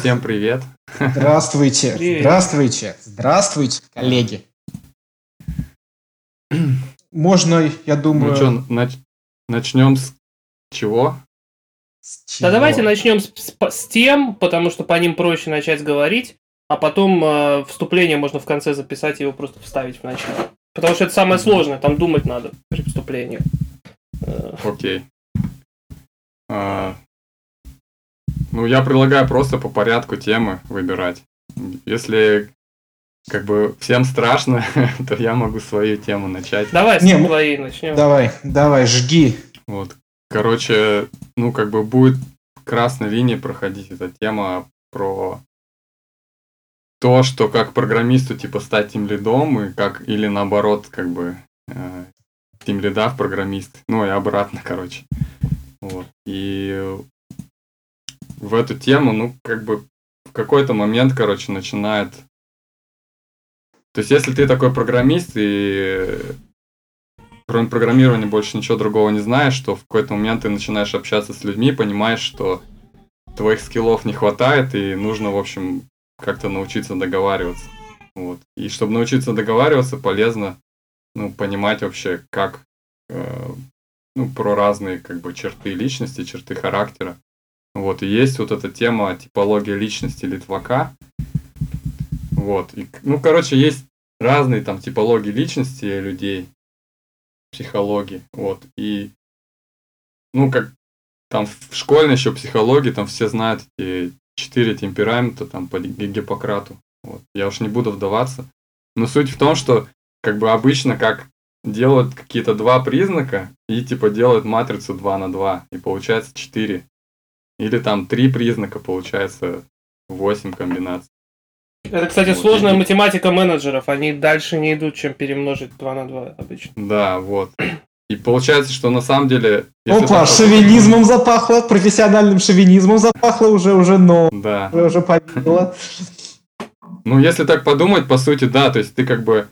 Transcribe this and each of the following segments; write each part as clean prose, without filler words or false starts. Всем привет. Здравствуйте. Привет. Здравствуйте. Здравствуйте, коллеги. Можно, я думаю... Ну что, начнем с чего? Да давайте начнем с тем, потому что по ним проще начать говорить, а потом вступление можно в конце записать и его просто вставить в начало. Потому что это самое сложное, там думать надо при вступлении. Окей. Ну, я предлагаю просто по порядку темы выбирать. Если как бы всем страшно, то я могу свою тему начать. Давай с твоей начнем. Давай, жги. Вот. Короче, ну как бы будет красной линией проходить эта тема про то, что как программисту типа стать тимлидом, и как или наоборот, как бы тимлида в программист. Ну и обратно, короче. Вот. И в эту тему, ну, как бы в какой-то момент, короче, начинает... То есть, если ты такой программист и кроме программирования больше ничего другого не знаешь, то в какой-то момент ты начинаешь общаться с людьми, понимаешь, что твоих скиллов не хватает и нужно, в общем, как-то научиться договариваться. Вот. И чтобы научиться договариваться, полезно, ну, понимать вообще, как... ну, про разные, как бы, черты личности, черты характера. Вот, и есть вот эта тема типология личности Литвака. Вот, и, ну, короче, есть разные там типологии личности людей, психологии, вот, и, ну, как там в школьной еще психологии, там все знают эти 4 темперамента, там, по Гиппократу, вот, я уж не буду вдаваться, но суть в том, что, как бы, обычно, как делают какие-то два признака и, типа, делают матрицу 2 на 2, и получается 4. Или там 3 признака, получается 8 комбинаций. Это, кстати, вот сложная математика менеджеров. Они дальше не идут, чем перемножить 2 на 2 обычно. Да, вот. И получается, что на самом деле... Опа, шовинизмом запахло, профессиональным шовинизмом запахло уже, но... Да. Уже побило. Ну, если так подумать, по сути, да, то есть ты как бы...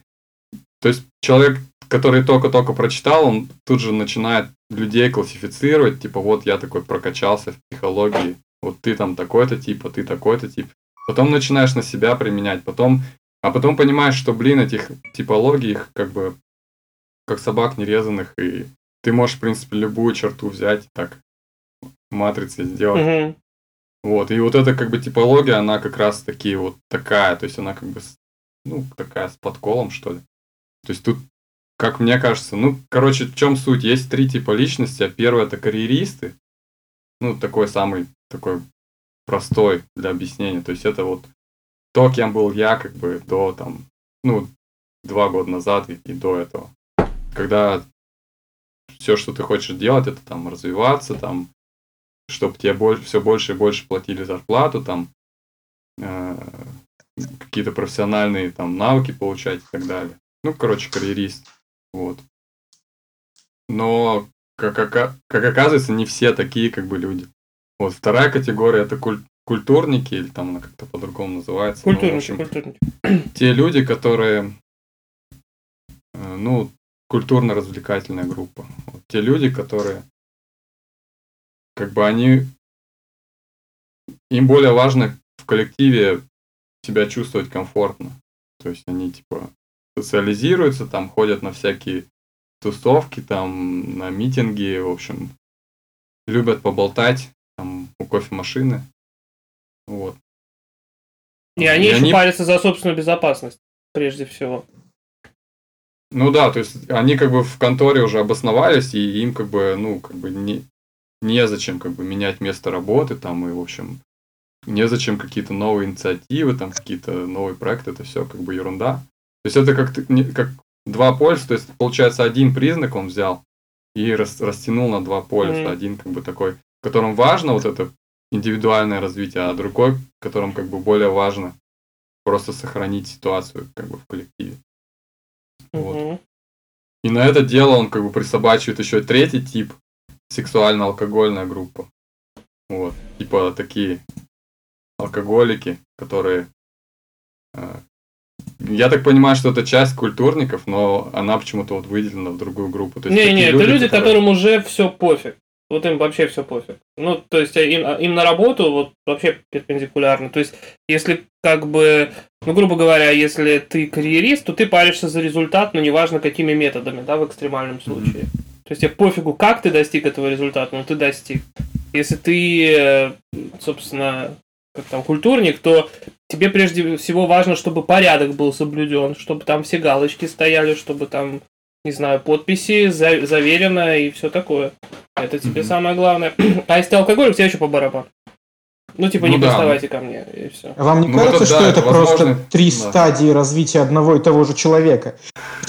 То есть человек, который только-только прочитал, он тут же начинает людей классифицировать, типа вот я такой прокачался в психологии, вот ты там такой-то тип, а ты такой-то тип. Потом начинаешь на себя применять, потом понимаешь, что, блин, этих типологий, их как бы как собак нерезанных, и ты можешь, в принципе, любую черту взять, так, матрицей сделать. Mm-hmm. Вот, и вот эта как бы типология, она как раз таки вот такая, то есть она как бы, ну, такая с подколом, что ли. То есть тут, как мне кажется, ну, короче, в чем суть? Есть 3 типа личности. А первый — это карьеристы. Ну, такой самый, такой простой для объяснения. То есть это вот то, кем был я, как бы, до, там, ну, 2 года назад и до этого. Когда все, что ты хочешь делать, это, там, развиваться, там, чтобы тебе все больше и больше платили зарплату, там, какие-то профессиональные, там, навыки получать и так далее. Ну, короче, карьерист. Вот. Но, как оказывается, не все такие как бы люди. Вот вторая категория — это культурники, или там она как-то по-другому называется. Культурники, ну, в общем, культурники. Те люди, которые, ну, культурно-развлекательная группа. Вот, те люди, которые, как бы они, им более важно в коллективе себя чувствовать комфортно. То есть они типа социализируются, там ходят на всякие тусовки, там на митинги, в общем, любят поболтать там у кофемашины. Вот. И они парятся за собственную безопасность, прежде всего. Ну да, то есть они как бы в конторе уже обосновались, и им как бы, ну, как бы незачем как бы менять место работы, там, и, в общем, незачем какие-то новые инициативы, там, какие-то новые проекты, это все как бы ерунда. То есть это как 2 полюса, то есть получается 1 признак он взял и растянул на 2 полюса. Mm-hmm. Один как бы такой, которому важно вот это индивидуальное развитие, а другой, которому как бы более важно просто сохранить ситуацию как бы в коллективе. Mm-hmm. Вот. И на это дело он как бы присобачивает еще 3-й тип, сексуально-алкогольная группа. Вот. Типа такие алкоголики, которые... Я так понимаю, что это часть культурников, но она почему-то вот выделена в другую группу. То есть, это люди, которым уже все пофиг. вот им вообще все пофиг. Ну, то есть им на работу вот вообще перпендикулярно. То есть, если как бы, ну, грубо говоря, если ты карьерист, то ты паришься за результат, но неважно какими методами, да, в экстремальном случае. То есть тебе пофигу, как ты достиг этого результата, но ты достиг. Если ты, собственно, как там, культурник, то тебе прежде всего важно, чтобы порядок был соблюден, чтобы там все галочки стояли, чтобы там, не знаю, подписи заверено и все такое. Это тебе самое главное. А если ты алкоголик, тебе еще по барабану. Ну, типа, ну, не приставайте ко мне, и все. Вам не кажется, что это просто три стадии развития одного и того же человека?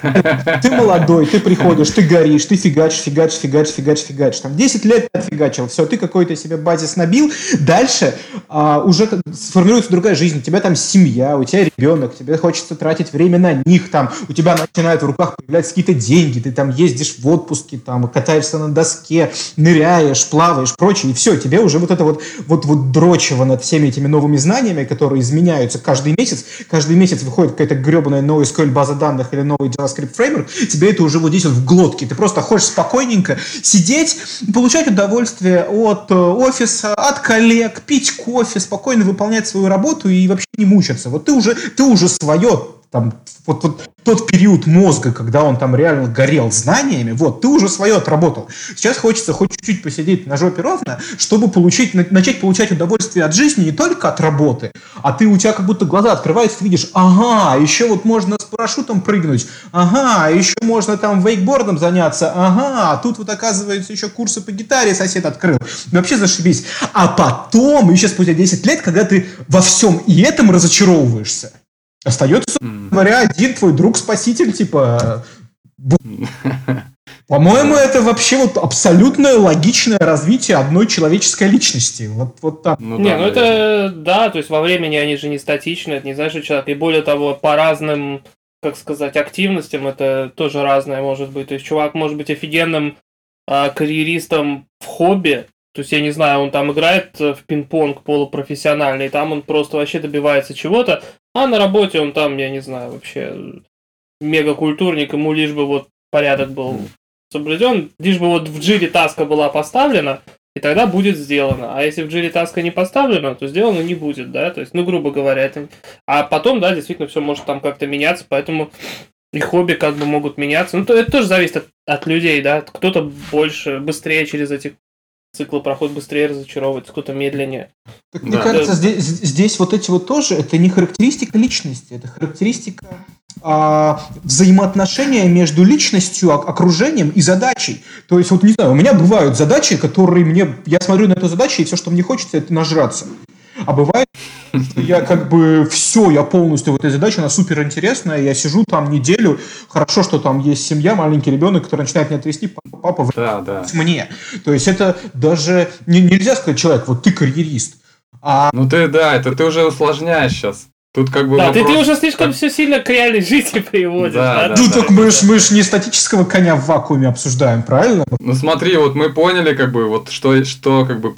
Ты молодой, ты приходишь, ты горишь, ты фигачишь. Там 10 лет ты отфигачил, все, ты какой-то себе базис набил. Дальше уже сформируется другая жизнь. У тебя там семья, у тебя ребенок, тебе хочется тратить время на них. Там, у тебя начинают в руках появляться какие-то деньги, ты там ездишь в отпуске, там, катаешься на доске, ныряешь, плаваешь, прочее. И все, тебе уже вот это вот дрочь над всеми этими новыми знаниями, которые изменяются каждый месяц. Каждый месяц выходит какая-то гребаная новая SQL база данных или новый JavaScript фреймворк, тебе это уже вот здесь вот в глотке. Ты просто хочешь спокойненько сидеть, получать удовольствие от офиса, от коллег, пить кофе, спокойно выполнять свою работу и вообще не мучиться. Вот ты уже свое, там, вот тот период мозга, когда он там реально горел знаниями, вот, ты уже свое отработал. Сейчас хочется хоть чуть-чуть посидеть на жопе ровно, чтобы начать получать удовольствие от жизни, не только от работы, а ты, у тебя как будто глаза открываются, ты видишь, ага, еще вот можно с парашютом прыгнуть, ага, еще можно там вейкбордом заняться, ага, тут вот, оказывается, еще курсы по гитаре сосед открыл. Вообще зашибись. А потом, еще спустя 10 лет, когда ты во всем и этом разочаровываешься, остается, собственно говоря, один твой друг-спаситель, типа... По-моему, это вообще вот абсолютно логичное развитие одной человеческой личности. Вот так. Ну, не, да, ну это... Да, то есть во времени они же не статичны, это не знаешь, что человек. И более того, по разным, как сказать, активностям это тоже разное может быть. То есть чувак может быть офигенным карьеристом в хобби. То есть, я не знаю, он там играет в пинг-понг полупрофессиональный, и там он просто вообще добивается чего-то, а на работе он там, я не знаю, вообще мегакультурник, ему лишь бы вот порядок был соблюден, лишь бы вот в джире таска была поставлена, и тогда будет сделано. А если в джире таска не поставлена, то сделано не будет, да, то есть, ну, грубо говоря, это... А потом, да, действительно, все может там как-то меняться, поэтому... И хобби как бы могут меняться. Ну, то это тоже зависит от людей, да, кто-то больше, быстрее через эти... Циклы проходят быстрее, разочаровывается, кто-то медленнее. Так, мне кажется, здесь вот эти вот тоже, это не характеристика личности, это характеристика взаимоотношения между личностью, окружением и задачей. То есть, вот не знаю, у меня бывают задачи, которые мне... Я смотрю на эту задачу, и все, что мне хочется, это нажраться. А бывает, что я как бы все, я полностью в этой задаче, она суперинтересная, я сижу там неделю, хорошо, что там есть семья, маленький ребенок, который начинает меня трясти, папа, вы мне. То есть это даже нельзя сказать человек, вот ты карьерист. Ну ты, да, это ты уже усложняешь сейчас. Тут как бы да, вопрос... ты уже слишком все сильно к реальной жизни приводишь. Да? Ну, так мы ж не статического коня в вакууме обсуждаем, правильно? Ну, смотри, вот мы поняли, как бы, вот что как бы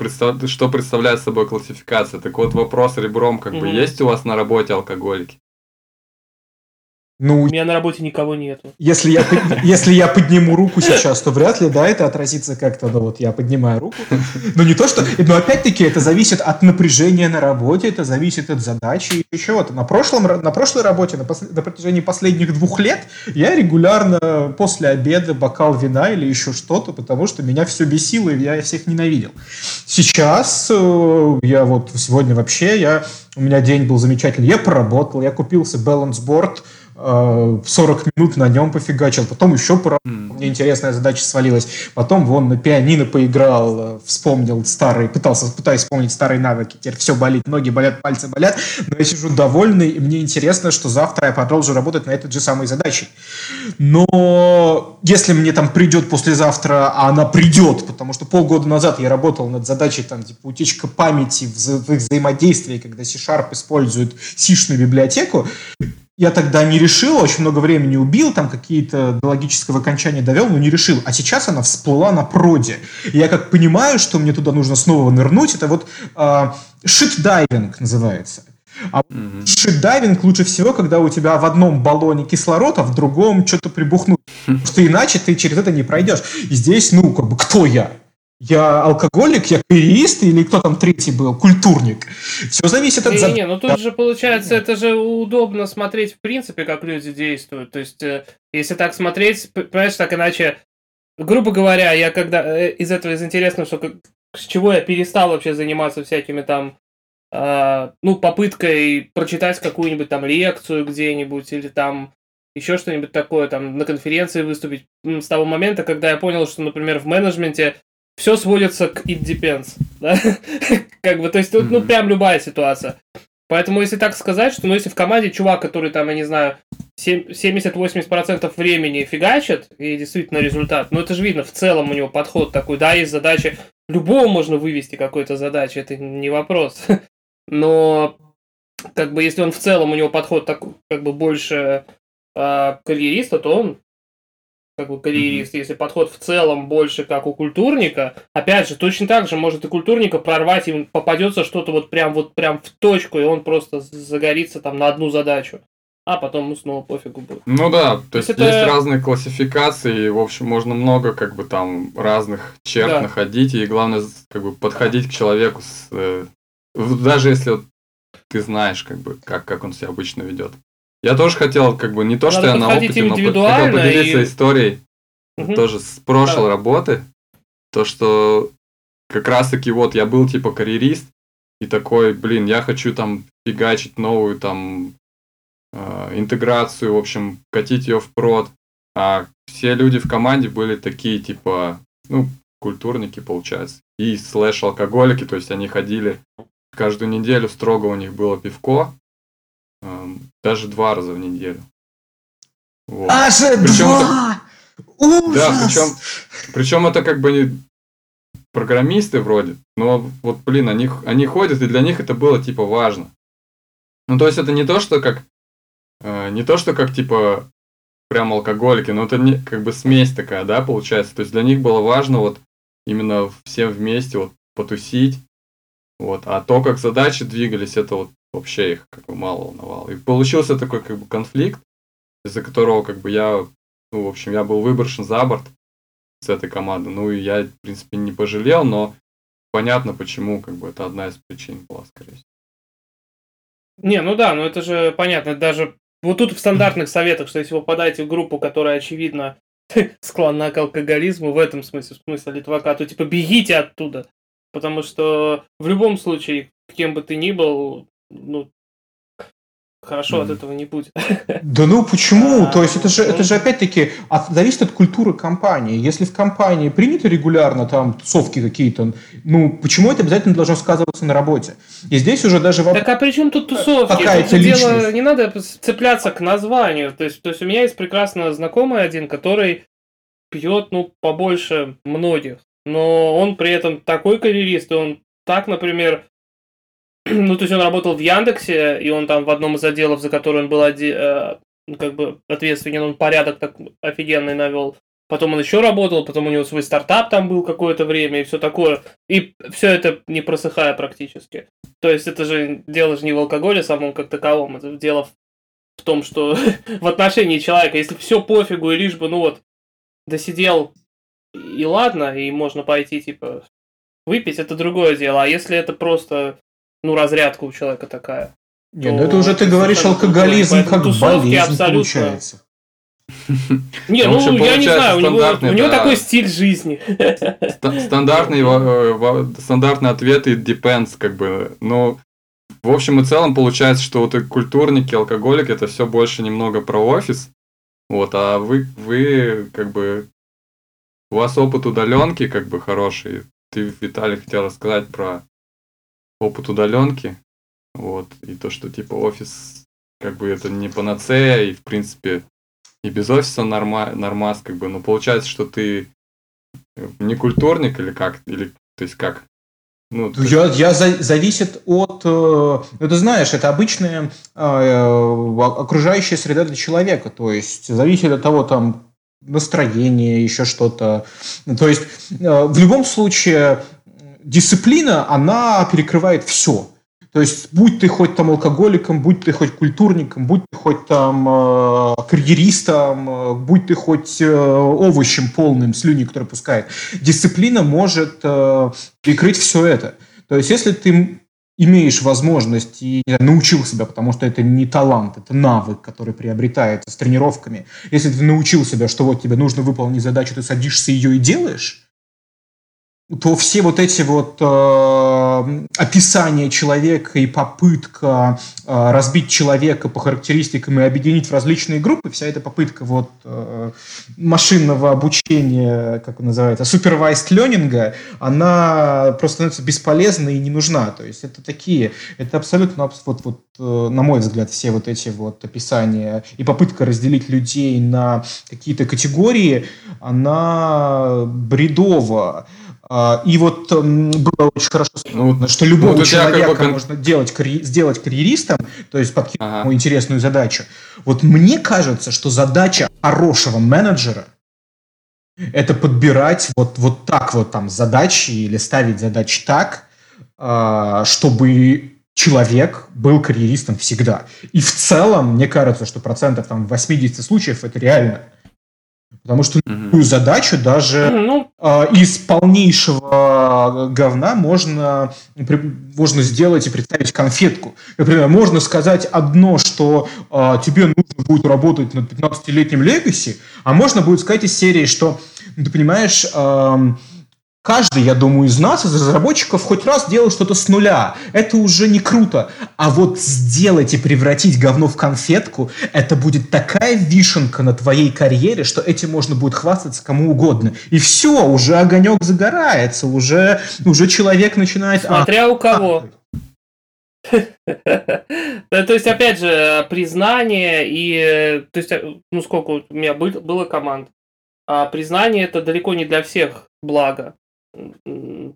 что представляет собой классификация. Так вот, вопрос ребром, как бы, есть у вас на работе алкоголики? Ну, у меня на работе никого нету. Если я подниму руку сейчас, то вряд ли, да, это отразится как-то, ну вот я поднимаю руку. Но не то, что... Но опять-таки это зависит от напряжения на работе, это зависит от задачи и чего-то. На прошлой работе, на протяжении последних 2 лет я регулярно после обеда бокал вина или еще что-то, потому что меня все бесило, и я всех ненавидел. Сейчас я вот сегодня вообще, у меня день был замечательный, я поработал, я купил себе балансборд, 40 минут на нем пофигачил, потом еще поработал, мне интересная задача свалилась, потом вон на пианино поиграл, вспомнил старые, пытаюсь вспомнить старые навыки, теперь все болит, ноги болят, пальцы болят, но я сижу довольный, и мне интересно, что завтра я продолжу работать на этой же самой задаче. Но если мне там придет послезавтра, а она придет, потому что полгода назад я работал над задачей, там, типа, утечка памяти в их взаимодействии, когда C-Sharp использует сишную библиотеку, я тогда не решил, очень много времени убил, там какие-то до логического окончания довел, но не решил. А сейчас она всплыла на проде. И я как понимаю, что мне туда нужно снова нырнуть, это вот шит-дайвинг называется. А шит-дайвинг лучше всего, когда у тебя в одном баллоне кислород, а в другом что-то прибухнуть. Потому что иначе ты через это не пройдешь. И здесь, ну, как бы, кто я? Я алкоголик, я карьерист, или кто там третий был, культурник. Все зависит от... Ну тут же получается, это же удобно смотреть в принципе, как люди действуют. То есть, если так смотреть, понимаешь, так иначе... Грубо говоря, я когда... Из этого интересно, что с чего я перестал вообще заниматься всякими там... попыткой прочитать какую-нибудь там лекцию где-нибудь, или там... еще что-нибудь такое, там, на конференции выступить. С того момента, когда я понял, что, например, в менеджменте все сводится к it depends, да? Как бы, то есть, ну, прям любая ситуация. Поэтому, если так сказать, что, если в команде чувак, который, там, я не знаю, 70-80% времени фигачит, и действительно результат, это же видно, в целом у него подход такой, да, есть задачи, любого можно вывести какой-то задачи, это не вопрос. Но, как бы, если он в целом, у него подход такой, как бы, больше... карьериста, то он как бы карьерист, если подход в целом больше как у культурника, опять же, точно так же может и культурника прорвать, им попадется что-то вот прям в точку, и он просто загорится там на одну задачу, а потом ему снова пофигу будет. Ну да, то есть это... разные классификации, и, в общем, можно много как бы там разных черт находить, и главное как бы подходить к человеку, даже если ты знаешь как бы как он себя обычно ведет. Я тоже хотел, как бы, не то, что я на опыте, но хотел поделиться историей тоже с прошлой работы. То, что как раз-таки вот я был, типа, карьерист, и такой, блин, я хочу там фигачить новую там интеграцию, в общем, катить ее впрод. А все люди в команде были такие, типа, культурники, получается, и слэш-алкоголики, то есть они ходили каждую неделю, строго у них было пивко. Даже 2 раза в неделю. Вот. Аж причем 2! Ужас! Да, причем это как бы не программисты вроде, но вот, блин, они ходят, и для них это было, типа, важно. Ну, то есть это не то, что как, типа, прям алкоголики, но это не, как бы смесь такая, да, получается. То есть для них было важно вот именно всем вместе вот потусить, вот. А то, как задачи двигались, это вот вообще их как бы мало волновало. И получился такой как бы конфликт, из-за которого как бы я, в общем, я был выброшен за борт с этой команды. И я, в принципе, не пожалел, но понятно, почему, как бы это одна из причин была, скорее всего. Это же понятно. Даже вот тут в стандартных советах, что если вы попадаете в группу, которая, очевидно, склонна к алкоголизму, в этом смысле, в смысле Литвака, то типа бегите оттуда. Потому что в любом случае, кем бы ты ни был, хорошо от этого не будет. Да почему? То есть это же опять-таки зависит от культуры компании. Если в компании принято регулярно там тусовки какие-то, почему это обязательно должно сказываться на работе? И здесь уже даже вопрос... Так а при чем тут тусовки? Какая-то личность. Не надо цепляться к названию. То есть у меня есть прекрасно знакомый один, который пьет, побольше многих. Но он при этом такой карьерист, и он так, например... то есть он работал в Яндексе, и он там в одном из отделов, за который он был ответственен, он порядок так офигенный навел. Потом он еще работал, потом у него свой стартап там был какое-то время и все такое. И все это не просыхая практически. То есть это же дело же не в алкоголе самом как таковом, это дело в том, что в отношении человека, если все пофигу и лишь бы, досидел и ладно, и можно пойти, типа, выпить, это другое дело. А если это просто... разрядка у человека такая. Это уже ты говоришь алкоголизм как болезнь получается. Я не знаю, у него такой стиль жизни. Стандартные ответы depends, как бы. Но в общем и целом получается, что вот и культурники, алкоголики, это все больше немного про офис. Вот, а вы как бы у вас опыт удаленки как бы хороший. Ты, Виталий, хотел рассказать про опыт удаленки, вот, и то, что, типа, офис, как бы, это не панацея, и, в принципе, и без офиса нормас, как бы, но получается, что ты не культурник, или как, или, то есть, как? Зависит от... ты знаешь, это обычная окружающая среда для человека, то есть, зависит от того, там, настроение, еще что-то, то есть, в любом случае... Дисциплина, она перекрывает все. То есть будь ты хоть там алкоголиком, будь ты хоть культурником, будь ты хоть там карьеристом, будь ты хоть овощем полным слюни, который пускает, дисциплина может прикрыть все это. То есть если ты имеешь возможность и научил себя, потому что это не талант, это навык, который приобретается с тренировками. Если ты научил себя, что вот тебе нужно выполнить задачу, ты садишься ее и делаешь, то все вот эти вот описания человека и попытка разбить человека по характеристикам и объединить в различные группы, вся эта попытка вот машинного обучения, как он называется, supervised learning, она просто становится бесполезна и не нужна. То есть это такие, это абсолютно, вот, на мой взгляд, все вот эти вот описания и попытка разделить людей на какие-то категории, она бредова. И вот было очень хорошо, что любого человека как бы можно сделать карьеристом, то есть подкинуть ему интересную задачу. Вот мне кажется, что задача хорошего менеджера – это подбирать вот так вот там задачи или ставить задачи так, чтобы человек был карьеристом всегда. И в целом, мне кажется, что 80% случаев это реально. Потому что любую задачу даже из полнейшего говна можно сделать и представить конфетку. Например, можно сказать одно, что тебе нужно будет работать над 15-летним легаси, а можно будет сказать из серии, что, ты понимаешь, каждый, я думаю, из нас, из разработчиков, хоть раз делал что-то с нуля. Это уже не круто. А вот сделать и превратить говно в конфетку, это будет такая вишенка на твоей карьере, что этим можно будет хвастаться кому угодно. И все, уже огонек загорается, уже человек начинает... Смотря у кого. То есть, опять же, признание и... То есть, ну сколько у меня было команд. А признание это далеко не для всех благо.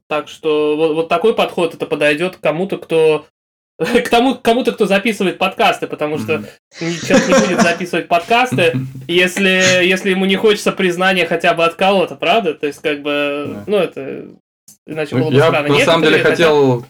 Так что вот такой подход это подойдет кому-то, кто записывает подкасты, потому что сейчас не будет записывать подкасты, если ему не хочется признания хотя бы от кого-то, правда? То есть как бы, ну это иначе было бы странно. Я на самом деле хотел,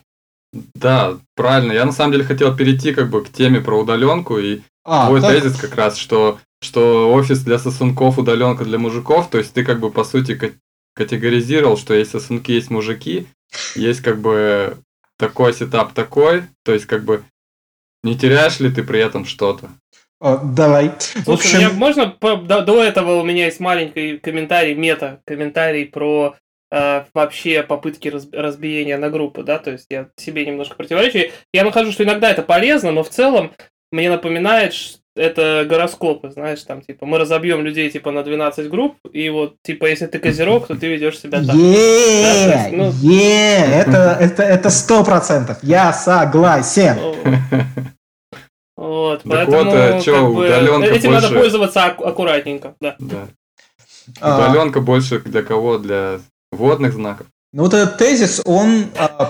да, правильно, я на самом деле хотел перейти как бы к теме про удаленку и твой тезис как раз, что офис для сосунков, удаленка для мужиков, то есть ты как бы по сути категоризировал, что есть сосунки, есть мужики, есть как бы такой сетап такой, то есть как бы не теряешь ли ты при этом что-то? Давай. Слушай, можно до этого у меня есть маленький комментарий, мета-комментарий про вообще попытки разбиения на группы, да, то есть я себе немножко противоречу. Я нахожу, что иногда это полезно, но в целом мне напоминает, что это гороскопы, знаешь, там, типа, мы разобьем людей, типа, на 12 групп, и вот, типа, если ты козерог, то ты ведешь себя так. Это 100%, я согласен. Вот, поэтому, этим надо пользоваться аккуратненько, да. Удаленка больше для кого? Для водных знаков? Ну, вот этот тезис, он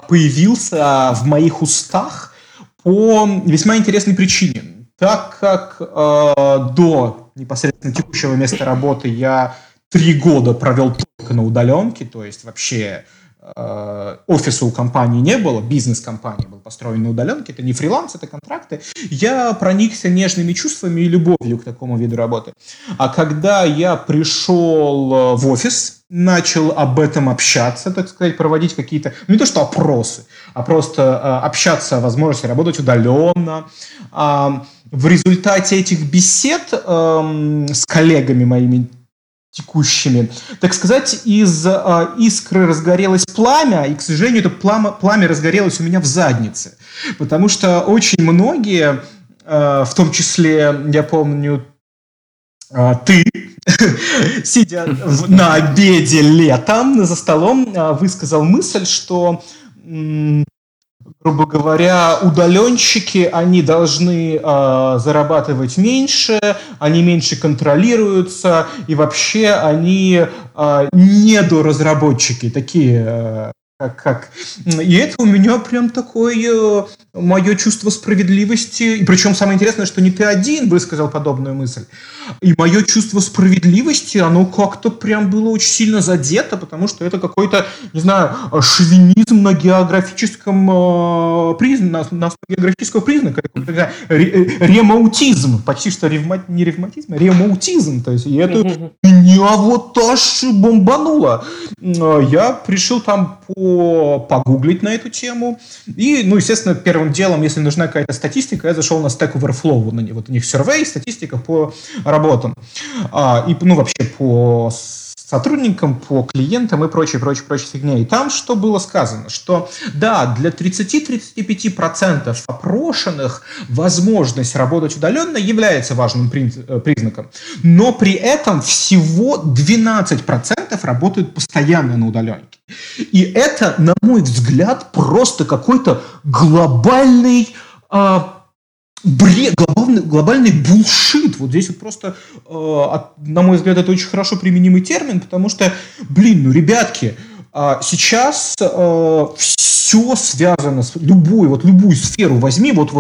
появился в моих устах по весьма интересной причине. Так как до непосредственно текущего места работы я 3 года провел только на удаленке, то есть вообще офиса у компании не было, бизнес-компания была построена на удаленке, это не фриланс, это контракты, я проникся нежными чувствами и любовью к такому виду работы. А когда я пришел в офис, начал об этом общаться, так сказать, проводить какие-то, не то что опросы, а просто общаться о возможности работать удаленно. В результате этих бесед с коллегами моими текущими, так сказать, из искры разгорелось пламя, и, к сожалению, это пламя разгорелось у меня в заднице, потому что очень многие, в том числе, я помню, ты, сидя на обеде летом за столом, высказал мысль, что, грубо говоря, удаленщики, они должны зарабатывать меньше, они меньше контролируются, и вообще они недоразработчики такие. И это у меня прям такой мое чувство справедливости, и причем самое интересное, что не ты один высказал подобную мысль, и мое чувство справедливости, оно как-то прям было очень сильно задето, потому что это какой-то, не знаю, шовинизм на географическом на основе географического признака, ремаутизм, почти что не ревматизм, а ремаутизм, то есть это меня вот аж бомбануло. Я решил там погуглить на эту тему, и, ну, естественно, первым делом, если нужна какая-то статистика, я зашел на Stack Overflow, на него, вот у них сервей, статистика по работам, и, ну, вообще по сотрудникам, по клиентам и прочее фигня. И там что было сказано, что да, для 30-35% опрошенных возможность работать удаленно является важным признаком, но при этом всего 12% работают постоянно на удаленке. И это, на мой взгляд, просто какой-то глобальный бред, глобальный булшит. Вот здесь вот просто, на мой взгляд, это очень хорошо применимый термин, потому что, блин, ну, ребятки, сейчас все связано с любую сферу возьми, вот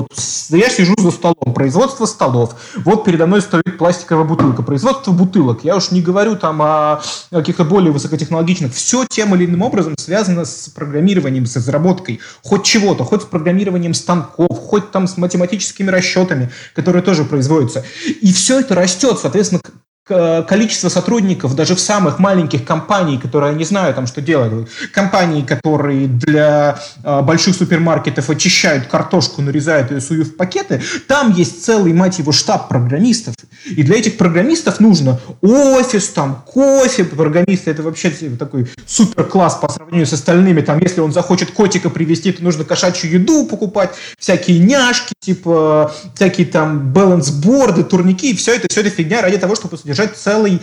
я сижу за столом, производство столов, вот передо мной стоит пластиковая бутылка, производство бутылок, я уж не говорю там о каких-то более высокотехнологичных, все тем или иным образом связано с программированием, с разработкой, хоть чего-то, хоть с программированием станков, хоть там с математическими расчетами, которые тоже производятся, и все это растет, соответственно, количество сотрудников даже в самых маленьких компаниях, которые, я не знаю, там, что делают, компании, которые для больших супермаркетов очищают картошку, нарезают ее, суют в пакеты, там есть целый, мать его, штаб программистов. И для этих программистов нужно офис, там, кофе. Программисты — это вообще такой суперкласс по сравнению с остальными. Там, если он захочет котика привезти, то нужно кошачью еду покупать, всякие няшки, типа, всякие там балансборды, турники, и все это фигня ради того, чтобы держать целый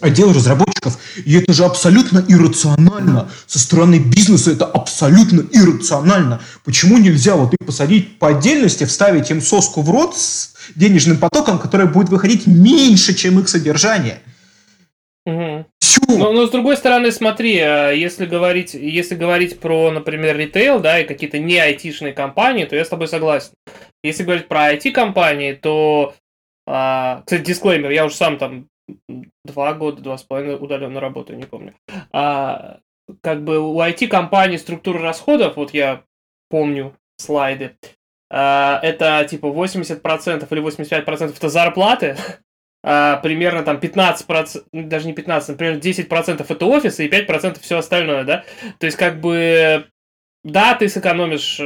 отдел разработчиков. И это же абсолютно иррационально. Со стороны бизнеса это абсолютно иррационально. Почему нельзя вот их посадить по отдельности, вставить им соску в рот с денежным потоком, который будет выходить меньше, чем их содержание? Угу. Но с другой стороны, смотри, если говорить про, например, ритейл, да, и какие-то не IT-шные компании, то я с тобой согласен. Если говорить про IT-компании, то... Кстати, дисклеймер, я уже сам там 2 года, 2,5 удаленно работаю, не помню. Как бы у IT-компании структура расходов, вот я помню слайды, это типа 80% или 85% это зарплаты, примерно там 15%, даже не 15%, например, 10% это офисы и 5% все остальное, да? То есть как бы, да, ты сэкономишь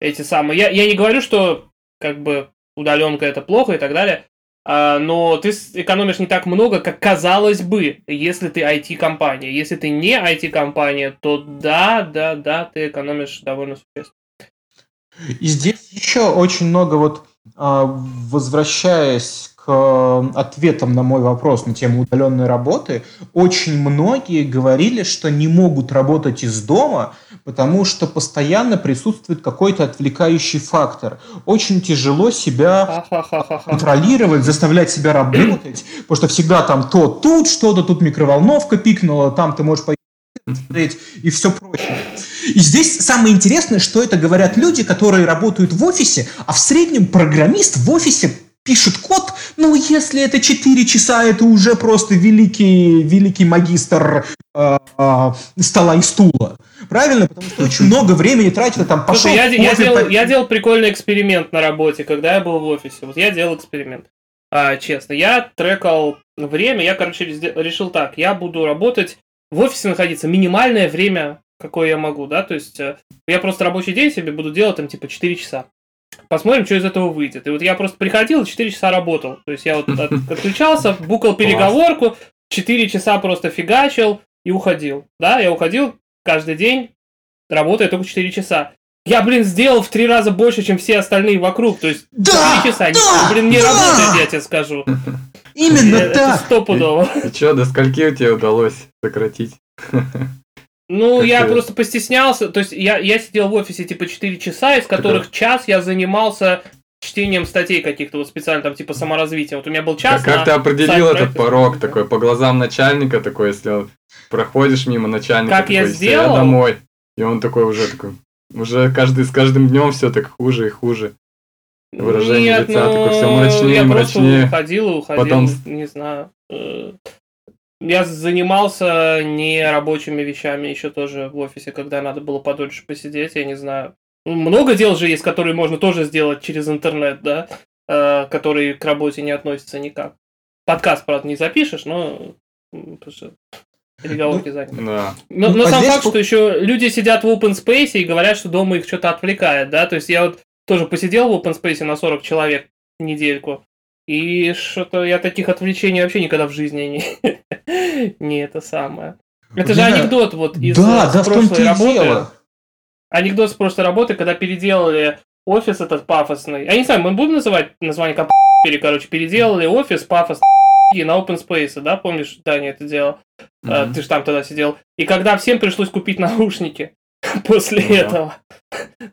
эти самые... Я не говорю, что как бы... удаленка это плохо и так далее, но ты экономишь не так много, как казалось бы, если ты IT-компания. Если ты не IT-компания, то да, ты экономишь довольно существенно. И здесь еще очень много, вот возвращаясь к ответам на мой вопрос на тему удаленной работы, очень многие говорили, что не могут работать из дома, потому что постоянно присутствует какой-то отвлекающий фактор. Очень тяжело себя контролировать, заставлять себя работать, потому что всегда там то тут что-то, тут микроволновка пикнула, там ты можешь пойти смотреть и все прочее. И здесь самое интересное, что это говорят люди, которые работают в офисе, а в среднем программист в офисе пишет код, ну, если это 4 часа, это уже просто великий магистр стола и стула. Правильно? Потому что очень много времени тратили, там, пошел... Слушай, я делал прикольный эксперимент на работе, когда я был в офисе. Вот я делал эксперимент. Честно, я трекал время, я, короче, решил так, я буду работать в офисе находиться минимальное время, какое я могу, да, то есть я просто рабочий день себе буду делать, там, типа, 4 часа. Посмотрим, что из этого выйдет. И вот я просто приходил и 4 часа работал. То есть я вот отключался, букал переговорку, 4 часа просто фигачил и уходил. Да, я уходил каждый день, работая только 4 часа. Я, блин, сделал в 3 раза больше, чем все остальные вокруг. То есть 3 часа, не работает, я тебе скажу. Именно это так. Стопудово. И что, до скольки у тебя удалось сократить? Ну, как я просто постеснялся, то есть я сидел в офисе типа 4 часа, из которых час я занимался чтением статей каких-то, вот специально там типа саморазвития. Вот у меня был час. Как ты определил этот порог такой, по глазам начальника такой, если проходишь мимо начальника, как такой, я сделал? Домой, и он такой уже такой, Уже с каждым днем все так хуже и хуже. Выражение лица такое все мрачнее и мрачнее. Я уходил, потом... не знаю. Я занимался нерабочими вещами еще тоже в офисе, когда надо было подольше посидеть, я не знаю. Много дел же есть, которые можно тоже сделать через интернет, да, которые к работе не относятся никак. Подкаст, правда, не запишешь, но переговорки заняты. Да. Но сам факт, что еще люди сидят в open space и говорят, что дома их что-то отвлекает, да, то есть я вот тоже посидел в open space на 40 человек недельку, и что-то я таких отвлечений вообще никогда в жизни не это самое. Это же анекдот вот из прошлой работы. Анекдот с прошлой работы, когда переделали офис этот пафосный. Я не знаю, мы будем называть название как короче, переделали офис пафосный на open space, да, помнишь, Даня это делал? Mm-hmm. Ты же там тогда сидел. И когда всем пришлось купить наушники после этого.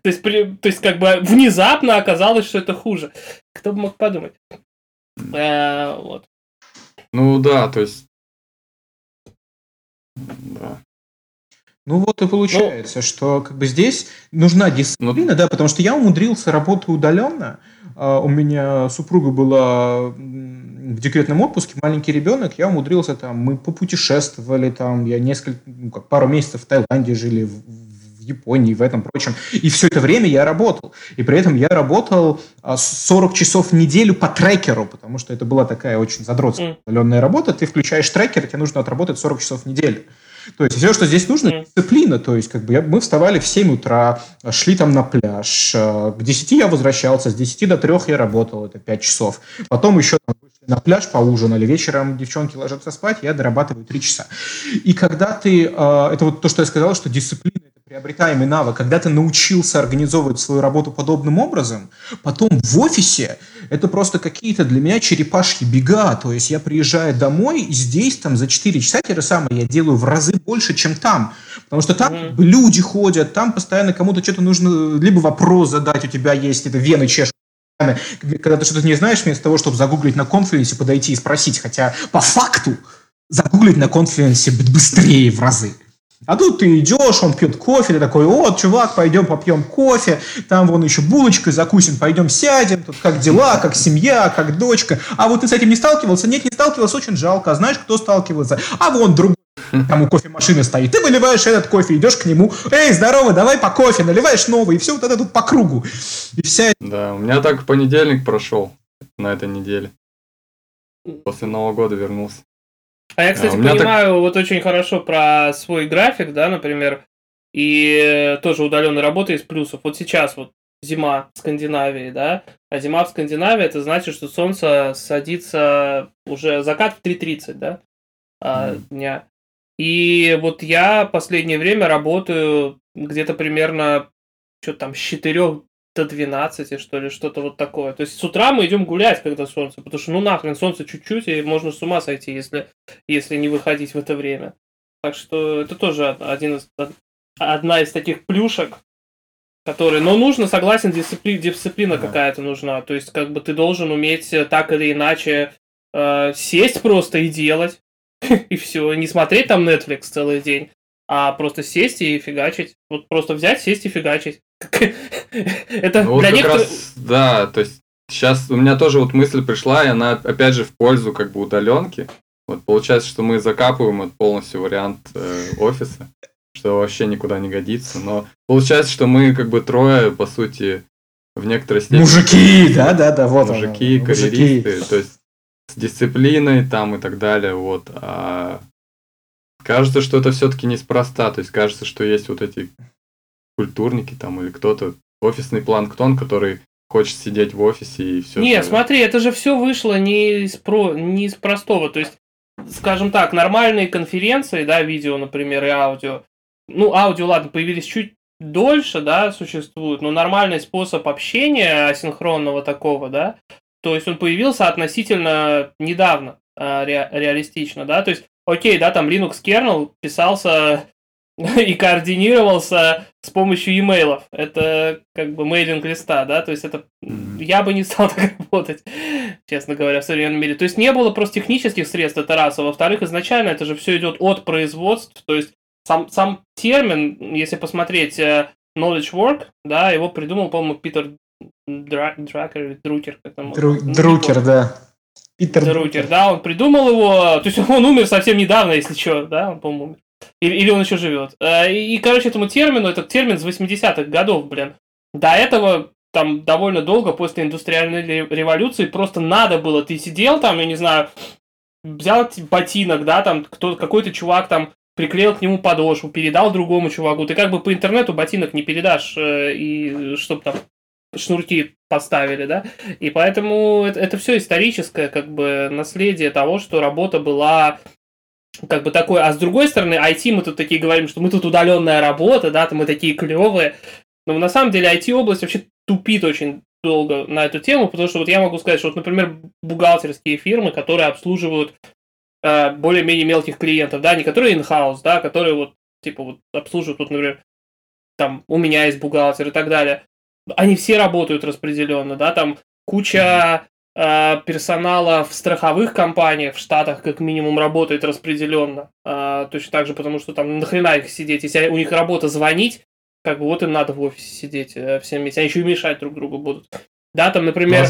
То есть, как бы внезапно оказалось, что это хуже. Кто бы мог подумать? Вот. Ну да, то есть. Да. Ну вот и получается, что как бы здесь нужна дисциплина, да, потому что я умудрился работать удаленно. У меня супруга была в декретном отпуске, маленький ребенок, я умудрился там, мы попутешествовали там, я пару месяцев в Таиланде жили, в Японии, в этом прочем, и все это время я работал, и при этом я работал 40 часов в неделю по трекеру, потому что это была такая очень задротская удаленная работа, ты включаешь трекер, тебе нужно отработать 40 часов в неделю. То есть все, что здесь нужно, дисциплина. То есть как бы мы вставали в 7 утра, шли там на пляж. К 10 я возвращался, с 10 до 3 я работал, это 5 часов. Потом еще на пляж поужинали, вечером девчонки ложатся спать, я дорабатываю 3 часа. И когда ты... Это вот то, что я сказал, что дисциплина – это приобретаемый навык. Когда ты научился организовывать свою работу подобным образом, потом в офисе это просто какие-то для меня черепашьи бега. То есть я приезжаю домой, и здесь там за 4 часа те же самые я делаю в разы больше, чем там. Потому что там люди ходят, там постоянно кому-то что-то нужно, либо вопрос задать, у тебя есть это вены чешут. Когда ты что-то не знаешь, вместо того, чтобы загуглить на конференции, подойти и спросить. Хотя по факту загуглить на конференции быстрее в разы. А тут ты идешь, он пьет кофе, ты такой, вот, чувак, пойдем попьем кофе, там вон еще булочкой закусим, пойдем сядем, тут как дела, как семья, как дочка. А вот ты с этим не сталкивался? Нет, не сталкивался, очень жалко. А знаешь, кто сталкивается? А вон другой, там у кофемашины стоит. Ты выливаешь этот кофе, идешь к нему, эй, здорово, давай по кофе, наливаешь новый, и все вот это тут по кругу. И вся... Да, у меня так понедельник прошел на этой неделе. После Нового года вернулся. А я, кстати, понимаю вот очень хорошо про свой график, да, например, и тоже удаленная работа из плюсов. Вот сейчас вот зима в Скандинавии, да, а зима в Скандинавии, это значит, что солнце садится уже закат в 3:30, да, дня. И вот я последнее время работаю где-то примерно что-то там с 4 до 12, что ли, что-то вот такое. То есть с утра мы идем гулять, когда солнце, потому что ну нахрен, солнце чуть-чуть, и можно с ума сойти, если не выходить в это время. Так что это тоже одна из таких плюшек, которые... Но нужно, согласен, дисциплина какая-то нужна. То есть как бы ты должен уметь так или иначе сесть просто и делать, и все. Не смотреть там Netflix целый день, а просто сесть и фигачить. Вот просто взять, сесть и фигачить. Это ну, для вот некоторых... раз, да, то есть сейчас у меня тоже вот мысль пришла, и она опять же в пользу как бы удаленки. Вот получается, что мы закапываем вот, полностью вариант офиса, что вообще никуда не годится. Но получается, что мы как бы трое, по сути, в некоторой степени... Мужики, да-да-да, вот мужики, оно, карьеристы, мужики. То есть с дисциплиной там и так далее, вот. А кажется, что это все-таки неспроста, то есть кажется, что есть вот эти... культурники там или кто-то, офисный планктон, который хочет сидеть в офисе и все. Не, смотри, это же все вышло не из простого. То есть, скажем так, нормальные конференции, да, видео, например, и аудио. Ну, аудио, ладно, появились чуть дольше, да, существуют, но нормальный способ общения асинхронного такого, да, то есть он появился относительно недавно, реалистично, да, то есть, окей, да, там Linux kernel писался... и координировался с помощью имейлов. Это как бы мейлинг-листа, да, то есть это... Я бы не стал так работать, честно говоря, в современном мире. То есть не было просто технических средств, это раз, а во-вторых, изначально это же все идет от производств, то есть сам термин, если посмотреть knowledge work, да, его придумал, по-моему, Питер Друкер. Друкер, да. Питер Друкер, да, он придумал его, то есть он умер совсем недавно, если что, да, он, по-моему, умер. Или он еще живет. И, короче, этому термину, этот термин с 80-х годов, блин. До этого, там, довольно долго после индустриальной революции просто надо было, ты сидел там, я не знаю, взял ботинок, да, там, какой-то чувак там приклеил к нему подошву, передал другому чуваку. Ты как бы по интернету ботинок не передашь, и чтобы там шнурки поставили, да. И поэтому это все историческое, как бы, наследие того, что работа была... как бы такое, а с другой стороны, IT мы тут такие говорим, что мы тут удаленная работа, да, там мы такие клевые, но на самом деле IT-область вообще тупит очень долго на эту тему, потому что вот я могу сказать, что, вот, например, бухгалтерские фирмы, которые обслуживают более-менее мелких клиентов, да, не которые in-house, да, которые вот, типа, вот обслуживают, вот, например, там, у меня есть бухгалтер и так далее, они все работают распределенно, да, там куча... персонала в страховых компаниях в Штатах как минимум работает распределенно. Точно так же, потому что там нахрена их сидеть. Если у них работа звонить, как бы вот им надо в офисе сидеть всем вместе. Они еще и мешать друг другу будут. Да, там, например,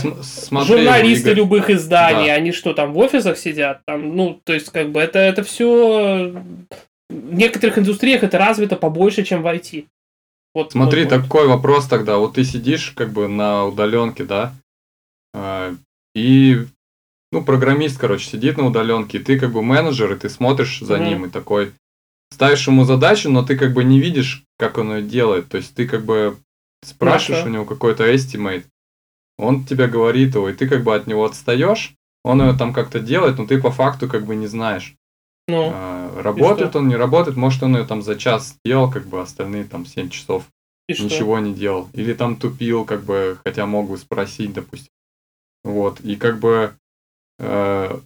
журналисты любых изданий, да. Они что, там в офисах сидят? Там, ну, то есть, как бы это все... В некоторых индустриях это развито побольше, чем в IT. Вот, смотри, такой вопрос тогда. Вот ты сидишь как бы на удаленке, да? И, ну, программист, короче, сидит на удаленке, и ты как бы менеджер, и ты смотришь за ним, и такой, ставишь ему задачу, но ты как бы не видишь, как он ее делает, то есть ты как бы спрашиваешь у него какой-то estimate, он тебе говорит его, и ты как бы от него отстаешь, он ее там как-то делает, но ты по факту как бы не знаешь, работает он, не работает, может он ее там за час делал, как бы остальные там 7 часов и ничего не делал, или там тупил, как бы, хотя мог бы спросить, допустим. Вот, и как бы для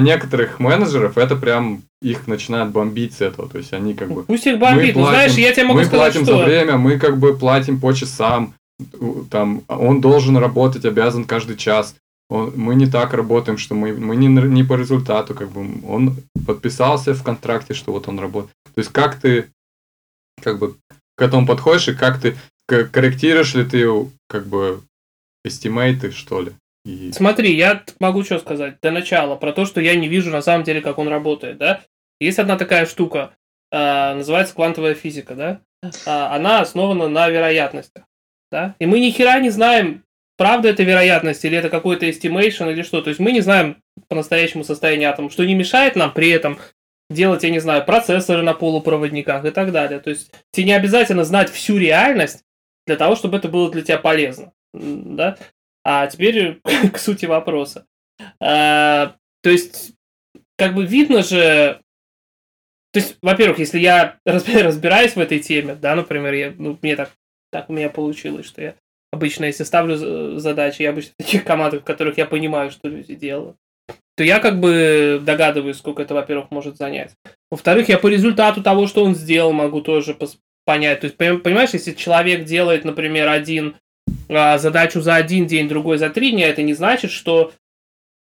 некоторых менеджеров это прям их начинает бомбить с этого, то есть они как бы... Пусть их бомбит, ну знаешь, я тебе могу сказать, что... Мы платим за время, мы как бы платим по часам, там, он должен работать, обязан каждый час, мы не так работаем, что мы не по результату, как бы, он подписался в контракте, что вот он работает, то есть как ты, как бы, к этому подходишь, и как ты, корректируешь ли ты, как бы... эстимейты, что ли? И... Смотри, я могу что сказать до начала про то, что я не вижу на самом деле, как он работает, да? Есть одна такая штука, называется квантовая физика, да? Она основана на вероятностях, да? И мы ни хера не знаем, правда это вероятность или это какой-то эстимейшн или что. То есть мы не знаем по-настоящему состояние атома, что не мешает нам при этом делать, я не знаю, процессоры на полупроводниках и так далее. То есть тебе не обязательно знать всю реальность для того, чтобы это было для тебя полезно. Да? А теперь к сути вопроса. То есть, как бы видно же... То есть, во-первых, если я разбираюсь в этой теме, да, например, мне так у меня получилось, что я обычно, если ставлю задачи, я обычно в таких командах, в которых я понимаю, что люди делают, то я как бы догадываюсь, сколько это, во-первых, может занять. Во-вторых, я по результату того, что он сделал, могу тоже понять. То есть, понимаешь, если человек делает, например, один... задачу за один день, другой за 3 дня, это не значит, что...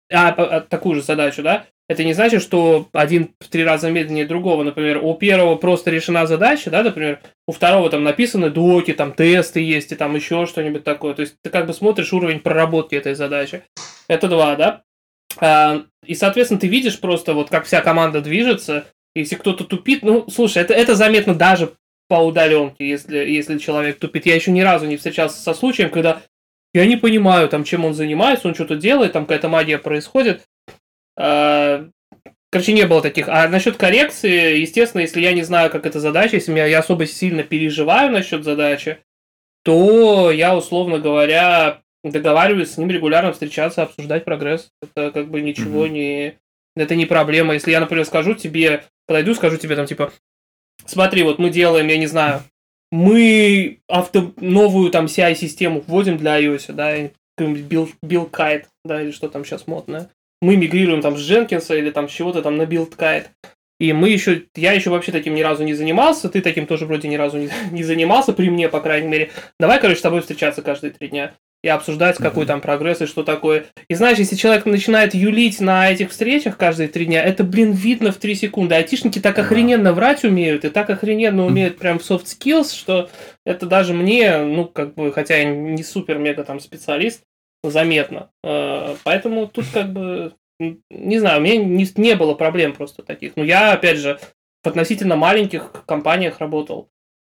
такую же задачу, да? Это не значит, что один в 3 раза медленнее другого. Например, у первого просто решена задача, да, например, у второго там написаны доки, там тесты есть, и там еще что-нибудь такое. То есть ты как бы смотришь уровень проработки этой задачи. Это 2, да? И, соответственно, ты видишь просто вот как вся команда движется, если кто-то тупит, ну, слушай, это заметно даже по удаленке, если человек тупит. Я еще ни разу не встречался со случаем, когда я не понимаю, там, чем он занимается, он что-то делает, там какая-то магия происходит. Короче, не было таких. А насчет коррекции, естественно, если я не знаю, как эта задача, если я особо сильно переживаю насчет задачи, то я, условно говоря, договариваюсь с ним регулярно встречаться, обсуждать прогресс. Это как бы ничего не... Это не проблема. Если я, например, подойду, скажу тебе, там, типа, смотри, вот мы делаем, я не знаю, мы новую там CI-систему вводим для iOS, да, какой-нибудь BuildKite, да, или что там сейчас модное. Мы мигрируем там с Jenkins или там с чего-то там на BuildKite. И я еще вообще таким ни разу не занимался, ты таким тоже вроде ни разу не занимался, при мне, по крайней мере. Давай, короче, с тобой встречаться каждые 3 дня. и обсуждать, какой там прогресс и что такое. И знаешь, если человек начинает юлить на этих встречах каждые 3 дня, это, блин, видно в 3 секунды. Айтишники так охрененно врать умеют и так охрененно умеют прям в soft skills, что это даже мне, ну, как бы, хотя я не супер-мега там специалист, заметно. Поэтому тут как бы, не знаю, у меня не было проблем просто таких. Но я, опять же, в относительно маленьких компаниях работал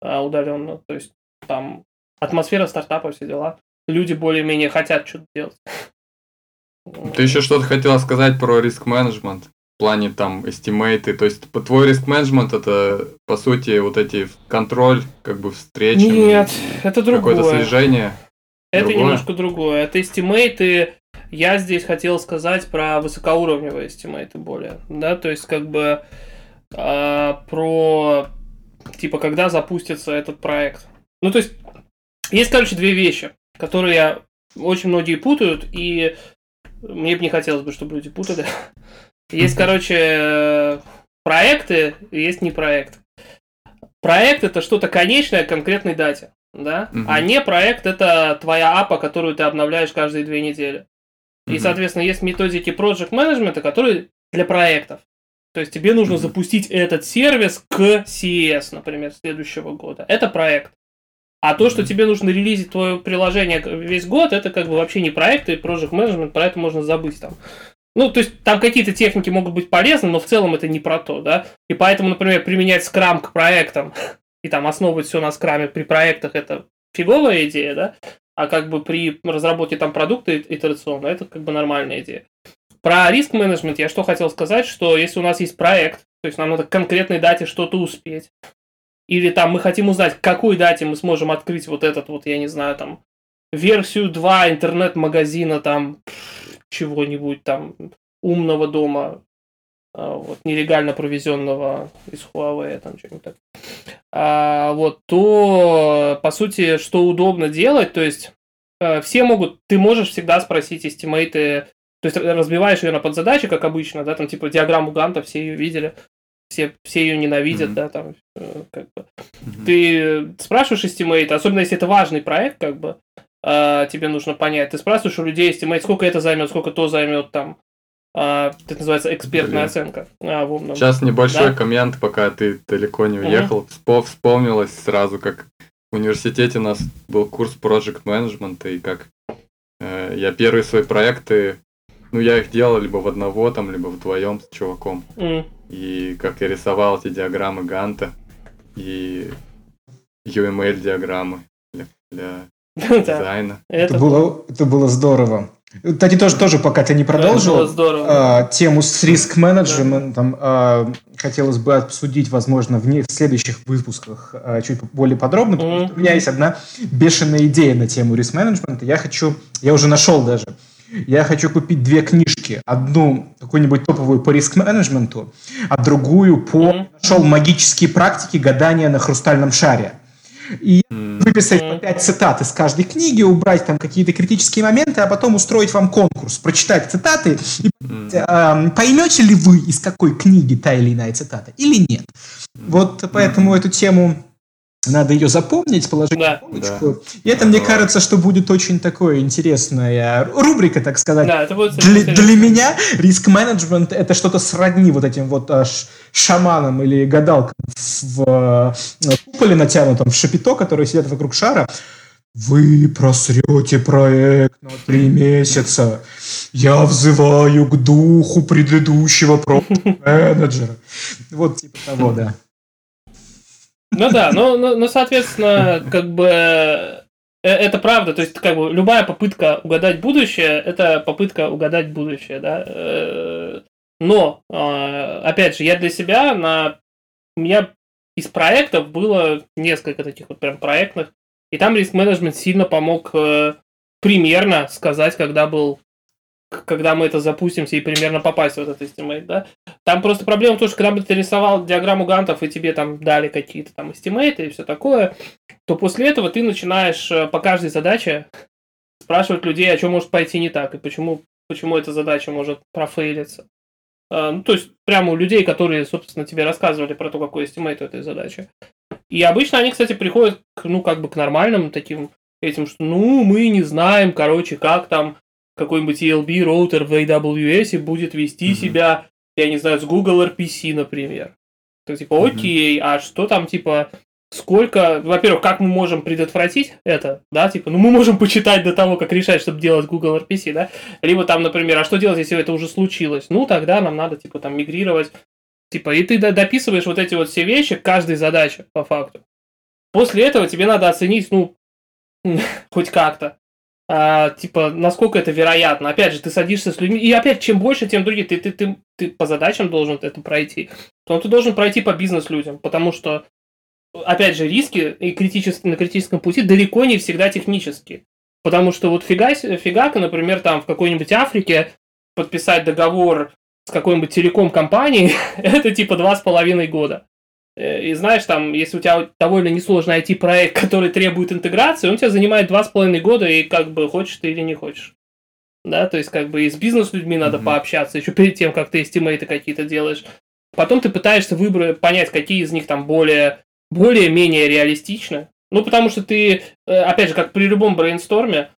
удаленно. То есть там атмосфера стартапа, все дела. Люди более-менее хотят что-то делать. Ты еще что-то хотела сказать про риск-менеджмент в плане там эстимейты. То есть твой риск-менеджмент это, по сути, вот эти контроль, как бы встречи. Нет, это другое. Какое-то слежение. Это другое? Немножко другое. Это эстимейты. Я здесь хотел сказать про высокоуровневые эстимейты более. Да, то есть как бы про типа когда запустится этот проект. Ну, то есть есть, короче, 2 вещи. Которые очень многие путают, и мне бы не хотелось бы, чтобы люди путали. Есть, короче, проекты, есть не проект. Проект – это что-то конечное к конкретной дате, да? А не проект – это твоя аппа, которую ты обновляешь каждые 2 недели. И, соответственно, есть методики project management, которые для проектов. То есть тебе нужно запустить этот сервис к CES, например, следующего года. Это проект. А то, что тебе нужно релизить твое приложение весь год, это как бы вообще не проект, и project management, про это можно забыть там. Ну, то есть там какие-то техники могут быть полезны, но в целом это не про то, да. И поэтому, например, применять скрам к проектам и там основывать все на скраме при проектах, это фиговая идея, да. А как бы при разработке там продукта итерационно, это как бы нормальная идея. Про риск-менеджмент я что хотел сказать, что если у нас есть проект, то есть нам надо к конкретной дате что-то успеть, или там мы хотим узнать, к какой дате мы сможем открыть вот этот вот, я не знаю, там, версию 2 интернет-магазина, там, чего-нибудь там, умного дома, вот, нелегально провезенного из Huawei, там, что-нибудь так. Вот, то, по сути, что удобно делать, то есть, все могут, ты можешь всегда спросить эстимейты, то есть, разбиваешь ее на подзадачи, как обычно, да, там, типа, диаграмму Ганта, все ее видели. Все ее ненавидят, да, там, как бы. Ты спрашиваешь эстимейт, особенно если это важный проект, как бы, тебе нужно понять, ты спрашиваешь у людей эстимейт, сколько это займет, сколько то займет, там, это называется экспертная оценка. Сейчас небольшой коммент, пока ты далеко не уехал, вспомнилось сразу, как в университете у нас был курс Project Management, и как я первые свои проекты, ну, я их делал либо в одного, там, либо вдвоем с чуваком. И как я рисовал эти диаграммы Ганта и UML-диаграммы для дизайна. Это было здорово. Кстати, тоже, пока ты не продолжил, тему с риск-менеджментом хотелось бы обсудить, возможно, в следующих выпусках чуть более подробно, потому что у меня есть одна бешеная идея на тему риск-менеджмента. Я уже нашел даже. Я хочу купить 2 книжки. Одну какую-нибудь топовую по риск-менеджменту, а другую по... Нашел магические практики гадания на хрустальном шаре. И выписать по 5 цитат из каждой книги, убрать там какие-то критические моменты, а потом устроить вам конкурс, прочитать цитаты. И, поймете ли вы, из какой книги та или иная цитата, или нет. Вот поэтому эту тему... Надо ее запомнить, положить в полочку. И это, мне кажется, что будет очень такое интересная рубрика, так сказать. Да, это будет для меня риск-менеджмент – это что-то сродни вот этим вот шаманам или гадалкам в куполе натянутом, в шапито, которые сидят вокруг шара. Вы просрете проект на 3 месяца. Я взываю к духу предыдущего проект-менеджера. Вот типа того, да. Ну да, но, соответственно, как бы это правда, то есть как бы любая попытка угадать будущее, это попытка угадать будущее, да. Но, опять же, я для себя, у меня из проектов было несколько таких вот прям проектных, и там риск-менеджмент сильно помог примерно сказать, когда мы это запустимся и примерно попасть в этот эстимейт, да. Там просто проблема в том, что когда бы ты рисовал диаграмму Гантов и тебе там дали какие-то там эстимейты и все такое, то после этого ты начинаешь по каждой задаче спрашивать людей, а что может пойти не так и почему эта задача может профейлиться. Ну, то есть прямо у людей, которые, собственно, тебе рассказывали про то, какой эстимейт у этой задачи. И обычно они, кстати, приходят к нормальным таким этим, что ну, мы не знаем, короче, как там какой-нибудь ELB роутер в AWS будет вести себя, я не знаю, с Google RPC, например. То, типа, окей, а что там, типа, сколько... Во-первых, как мы можем предотвратить это, да, типа, ну, мы можем почитать до того, как решать, чтобы делать Google RPC, да, либо там, например, а что делать, если это уже случилось? Ну, тогда нам надо, типа, там, мигрировать, типа, и ты дописываешь вот эти вот все вещи к каждой задаче, по факту. После этого тебе надо оценить, ну, хоть как-то, типа, насколько это вероятно. Опять же, ты садишься с людьми, и опять, чем больше, тем другие. Ты по задачам должен это пройти. Но ты должен пройти по бизнес-людям, потому что, опять же, риски и на критическом пути далеко не всегда технические. Потому что вот фигака, например, там в какой-нибудь Африке подписать договор с какой-нибудь телеком-компанией, это типа 2,5 года. И знаешь, там, если у тебя довольно несложный IT-проект, который требует интеграции, он тебя занимает 2,5 года, и как бы хочешь ты или не хочешь. Да, то есть как бы и с бизнес-людьми надо пообщаться, еще перед тем, как ты эстимейты какие-то делаешь. Потом ты пытаешься понять, какие из них там более-менее реалистичны. Ну, потому что ты, опять же, как при любом брейнсторме,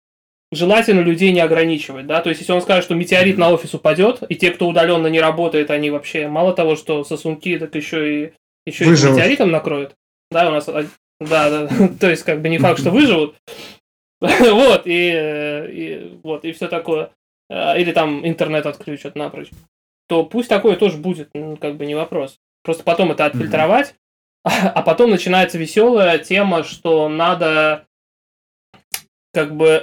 желательно людей не ограничивать, да, то есть если он скажет, что метеорит на офис упадет, и те, кто удаленно не работает, они вообще мало того, что сосунки, так еще и метеоритом накроют. Да, у нас... Да, то есть как бы не факт, что выживут. Вот, и все такое. Или там интернет отключат напрочь. То пусть такое тоже будет, как бы не вопрос. Просто потом это отфильтровать, а потом начинается веселая тема, что надо как бы...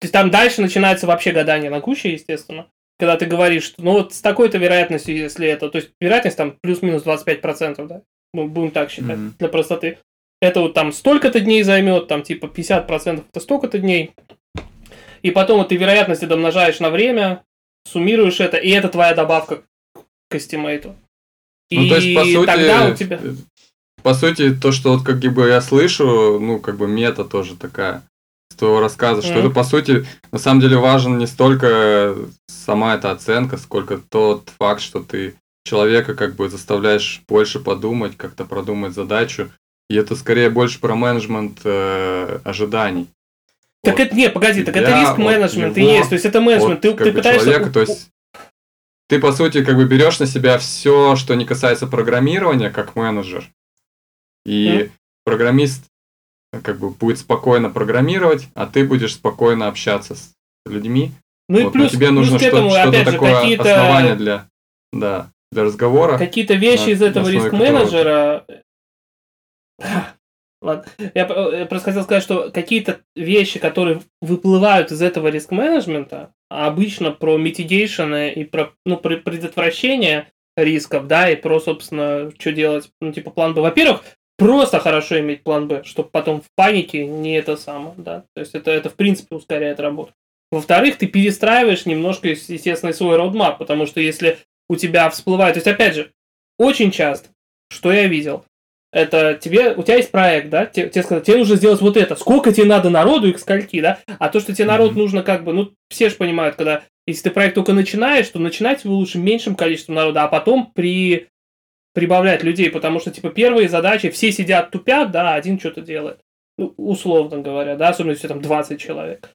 То есть там дальше начинается вообще гадание на куче, естественно. Когда ты говоришь, ну вот с такой-то вероятностью, если это... То есть вероятность там плюс-минус 25%, да? Мы будем так считать, для простоты. Это вот там столько-то дней займет, там типа 50% это столько-то дней. И потом вот ты вероятности домножаешь на время, суммируешь это, и это твоя добавка к эстимейту. Ну, и то есть, по сути, тогда у тебя... По сути, то, что вот как бы я слышу, ну как бы мета тоже такая. Твоего рассказа, что это, по сути, на самом деле важен не столько сама эта оценка, сколько тот факт, что ты человека как бы заставляешь больше подумать, как-то продумать задачу, и это скорее больше про менеджмент ожиданий. Так вот. Это, не, погоди, так это риск-менеджмент и есть, то есть это менеджмент, ты пытаешься... Человека, то есть, ты, по сути, как бы берешь на себя все, что не касается программирования, как менеджер, и программист как бы будет спокойно программировать, а ты будешь спокойно общаться с людьми. Ну вот, и плюс, тебе нужно что-то такое, какие-то основания для разговора. Какие-то вещи из этого риск-менеджера... Ладно. Я просто хотел сказать, что какие-то вещи, которые выплывают из этого риск-менеджмента, обычно про митигейшены и про, ну, про предотвращение рисков, да, и про, собственно, что делать, ну, типа план Б. Во-первых, просто хорошо иметь план Б, чтобы потом в панике не это самое, да. То есть это в принципе ускоряет работу. Во-вторых, ты перестраиваешь немножко, естественно, свой роудмап, потому что если у тебя всплывает... То есть, опять же, очень часто, что я видел, это у тебя есть проект, да, тебе сказали, тебе нужно сделать вот это, сколько тебе надо народу и к скольки, да, а то, что тебе народ нужно как бы, ну, все же понимают, когда, если ты проект только начинаешь, то начинать его лучше меньшим количеством народа, а потом прибавлять людей, потому что, типа, первые задачи, все сидят, тупят, да, один что-то делает, ну, условно говоря, да, особенно если там 20 человек,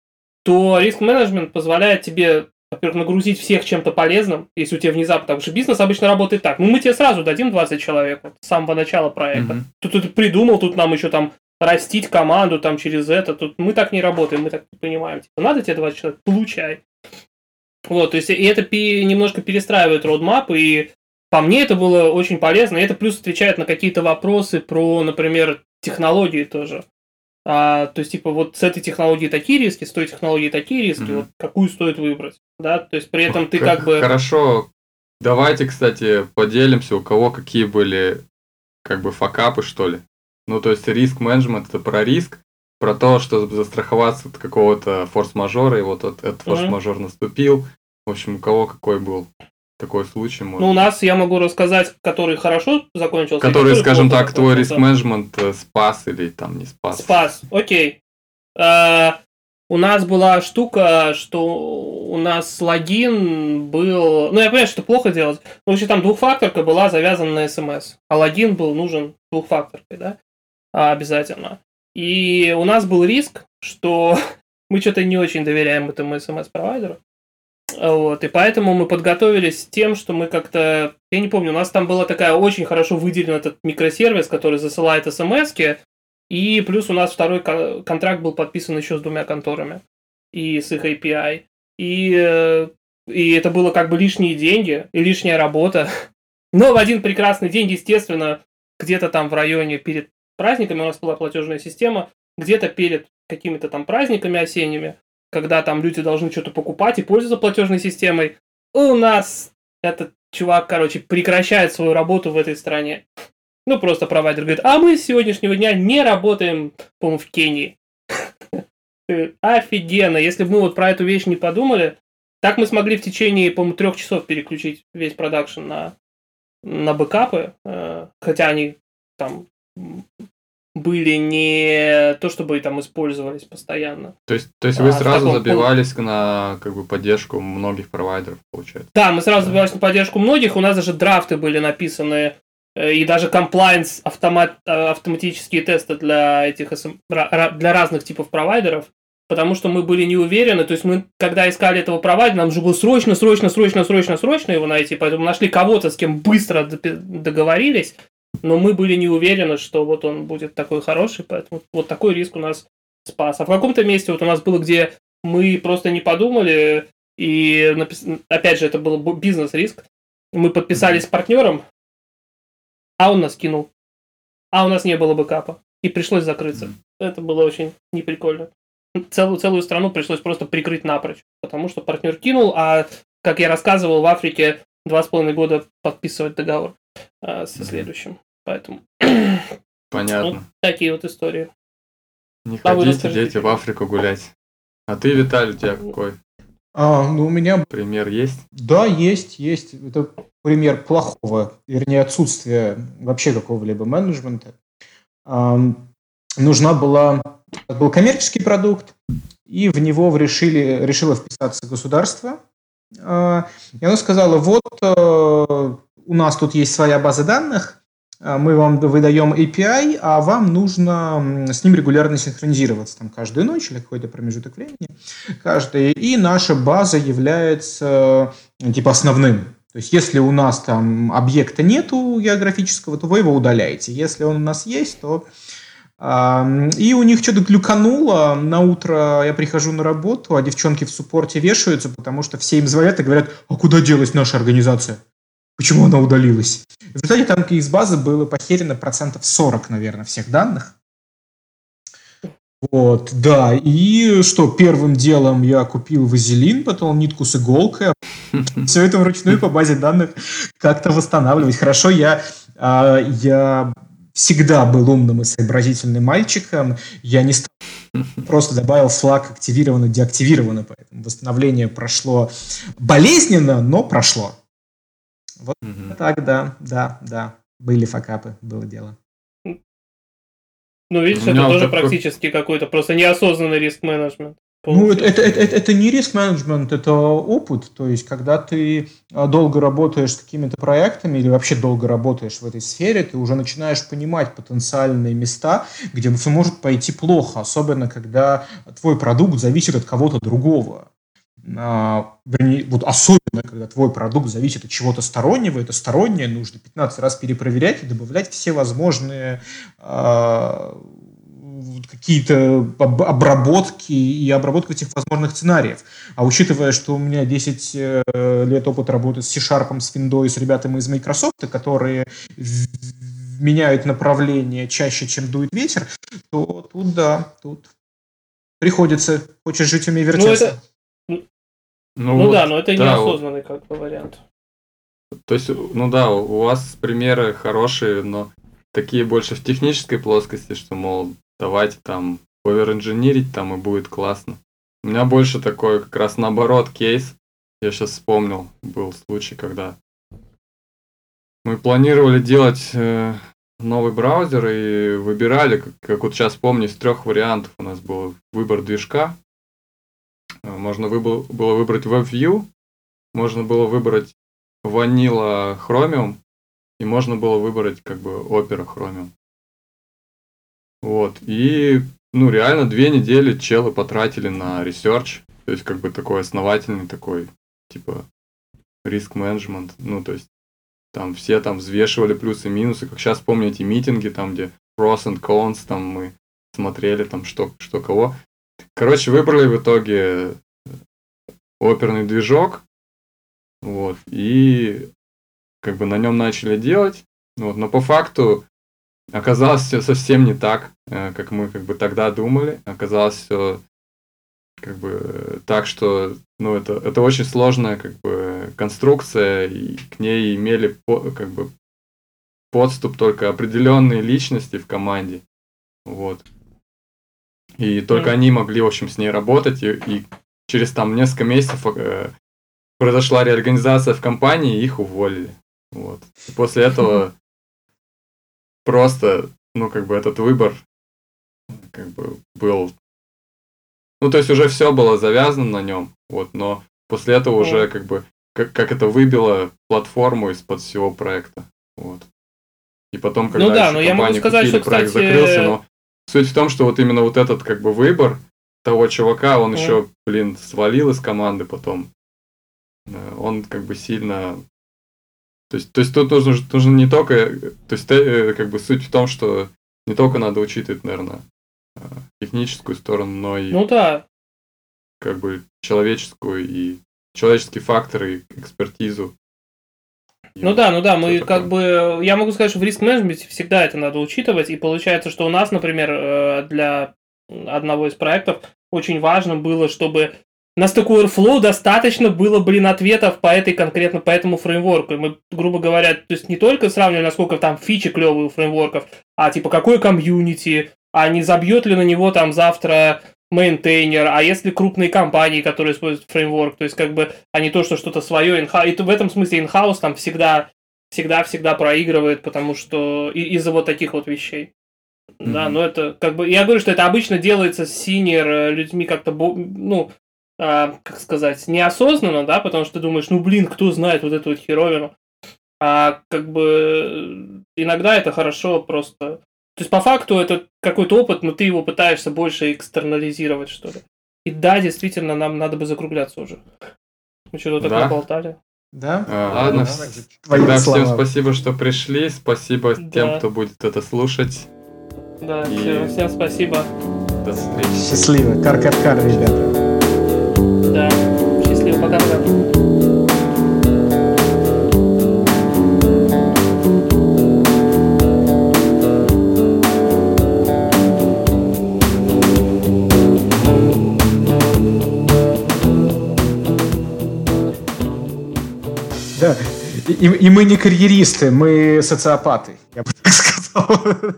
то риск-менеджмент позволяет тебе, во-первых, нагрузить всех чем-то полезным, если у тебя внезапно, потому что бизнес обычно работает так, ну, мы тебе сразу дадим 20 человек вот, с самого начала проекта, тут придумал, тут нам еще там растить команду там через это, тут мы так не работаем, мы так не понимаем, типа, надо тебе 20 человек, получай. Вот, то есть, и это немножко перестраивает roadmap, и по мне это было очень полезно, и это плюс отвечает на какие-то вопросы про, например, технологии тоже. То есть, типа, вот с этой технологией такие риски, с той технологией такие риски, вот какую стоит выбрать, да, то есть при этом ты как бы... Хорошо, давайте, кстати, поделимся, у кого какие были, как бы, факапы, что ли. Ну, то есть, риск-менеджмент – это про риск, про то, что застраховаться от какого-то форс-мажора, и вот этот форс-мажор наступил, в общем, у кого какой был. Такой случай может. Ну, у нас, я могу рассказать, который хорошо закончился. Который, скажем так, твой риск-менеджмент спас или там не спас. Спас, окей. У нас была штука, что у нас логин был... Ну, я понимаю, что плохо делать. Но вообще там двухфакторка была завязана на СМС, а логин был нужен двухфакторкой, да? Обязательно. И у нас был риск, что мы что-то не очень доверяем этому СМС-провайдеру. Вот, и поэтому мы подготовились тем, что мы как-то... Я не помню, у нас там была такая очень хорошо выделена этот микросервис, который засылает смс-ки, и плюс у нас второй контракт был подписан еще с двумя конторами и с их API. И это было как бы лишние деньги и лишняя работа. Но в один прекрасный день, естественно, где-то там в районе перед праздниками у нас была платежная система, где-то перед какими-то там праздниками осенними, когда там люди должны что-то покупать и пользоваться платежной системой, у нас этот чувак, короче, прекращает свою работу в этой стране. Ну, просто провайдер говорит, а мы с сегодняшнего дня не работаем, по-моему, в Кении. Офигенно, если бы мы вот про эту вещь не подумали, так мы смогли в течение, по-моему, 3 часов переключить весь продакшн на бэкапы, хотя они там... были не то, чтобы там использовались постоянно. То есть вы сразу забивались на как бы поддержку многих провайдеров, получается? Да, мы сразу забивались на поддержку многих, у нас даже драфты были написаны, и даже compliance, автоматические тесты для этих для разных типов провайдеров, потому что мы были не уверены, то есть мы, когда искали этого провайдера, нам же было срочно его найти, поэтому нашли кого-то, с кем быстро договорились, но мы были не уверены, что вот он будет такой хороший, поэтому вот такой риск у нас спас. А в каком-то месте вот у нас было, где мы просто не подумали, и, опять же, это был бизнес-риск. Мы подписались с партнером, а он нас кинул. А у нас не было бэкапа, и пришлось закрыться. Это было очень неприкольно. Целую страну пришлось просто прикрыть напрочь, потому что партнер кинул, а, как я рассказывал, в Африке 2,5 года подписывать договор со следующим. Поэтому. Понятно. Ну, такие вот истории. Не ходите, дети, в Африку гулять. А ты, Виталий, у тебя какой? Ну, у меня... Пример есть? Да, есть. Это пример плохого, вернее, отсутствия вообще какого-либо менеджмента. Был коммерческий продукт, и в него решило вписаться государство. И оно сказало, вот... У нас тут есть своя база данных, мы вам выдаем API, а вам нужно с ним регулярно синхронизироваться там, каждую ночь или какой-то промежуток времени. И наша база является типа основным. То есть, если у нас там объекта нету географического, то вы его удаляете. Если он у нас есть, то... И у них что-то глюкануло. На утро я прихожу на работу, а девчонки в суппорте вешаются, потому что все им звонят и говорят, а куда делась наша организация? Почему она удалилась? В результате там из базы было похерено 40%, наверное, всех данных. Вот, да. И что, первым делом я купил вазелин, потом нитку с иголкой. Все это вручную по базе данных как-то восстанавливать. Хорошо, я всегда был умным и сообразительным мальчиком. Я не стал... Просто добавил Slack активировано, деактивировано. Поэтому восстановление прошло болезненно, но прошло. Вот так, да. Были факапы, было дело. Ну, видишь, это тоже практически какой-то просто неосознанный риск-менеджмент. Ну, это не риск-менеджмент, это опыт. То есть, когда ты долго работаешь с какими-то проектами или вообще долго работаешь в этой сфере, ты уже начинаешь понимать потенциальные места, где все может пойти плохо, особенно когда твой продукт зависит от кого-то другого. Вот особенно, когда твой продукт зависит от чего-то стороннего, это стороннее нужно 15 раз перепроверять и добавлять все возможные какие-то обработки и обработку этих возможных сценариев. А учитывая, что у меня 10 лет опыт работы с C-Sharp, с Windows, с ребятами из Microsoft, которые меняют направление чаще, чем дует ветер, то тут приходится, хочешь жить, умей вертеться. Но это неосознанный как бы вариант. То есть, у вас примеры хорошие, но такие больше в технической плоскости, что, мол, давайте там оверинжинирить, там и будет классно. У меня больше такой как раз наоборот кейс. Я сейчас вспомнил, был случай, когда мы планировали делать новый браузер и выбирали, как вот сейчас помню, из 3 вариантов у нас был выбор движка. Можно было выбрать WebView, можно было выбрать Vanilla Chromium и можно было выбрать как бы Opera Chromium. Вот. И, ну, реально 2 недели челы потратили на ресерч. То есть, как бы такой основательный, такой, типа, риск-менеджмент. Ну, то есть, там все там взвешивали плюсы и минусы. Как сейчас помню эти митинги, там, где pros and cons, там мы смотрели, там, что кого. Короче, выбрали в итоге оперный движок. Вот. И как бы на нем начали делать. Вот, но по факту оказалось все совсем не так, как мы как бы тогда думали. Оказалось все как бы так, что ну, это очень сложная как бы конструкция, и к ней имели как бы подступ только определенные личности в команде. Вот. И только они могли, в общем, с ней работать. И через там несколько месяцев произошла реорганизация в компании, и их уволили. Вот. И после этого просто, ну, как бы этот выбор как бы был... Ну, то есть уже все было завязано на нем, вот, но после этого уже как бы... Как это выбило платформу из-под всего проекта, вот. И потом, когда ну, да, еще но компанию я могу сказать, купили, что, кстати... проект закрылся, но суть в том, что вот именно вот этот как бы выбор того чувака, он еще, блин, свалил из команды потом. Он как бы сильно... То есть тут нужно не только... То есть как бы суть в том, что не только надо учитывать, наверное, техническую сторону, но и ну, да. как бы человеческую и человеческие факторы, экспертизу. Ну да, мы такое. Как бы... Я могу сказать, что в риск-менеджменте всегда это надо учитывать, и получается, что у нас, например, для одного из проектов очень важно было, чтобы... На Stack Overflow достаточно было, ответов конкретно по этому фреймворку. И мы, грубо говоря, то есть не только сравнивали, насколько там фичи клевые у фреймворков, а типа какой комьюнити, а не забьет ли на него там завтра мейнтейнер, а если крупные компании, которые используют фреймворк, то есть как бы, а не то, что что-то свое. И в этом смысле in-house там всегда проигрывает, потому что из-за вот таких вот вещей. Mm-hmm. Да, но это как бы, я говорю, что это обычно делается с senior людьми как-то, ну, как сказать, неосознанно, да, потому что ты думаешь, кто знает вот эту вот херовину. А как бы иногда это хорошо просто... То есть по факту это какой-то опыт, но ты его пытаешься больше экстернализировать, что ли. И да, действительно, нам надо бы закругляться уже. Мы что-то такое болтали. Да? Ладно, тогда всем спасибо, что пришли, спасибо тем, кто будет это слушать. Да, всем спасибо. До встречи. Счастливо. Кар-кар-кар, ребята. Да, счастливо, пока-пока. Да, и мы не карьеристы, мы социопаты, я бы так сказал.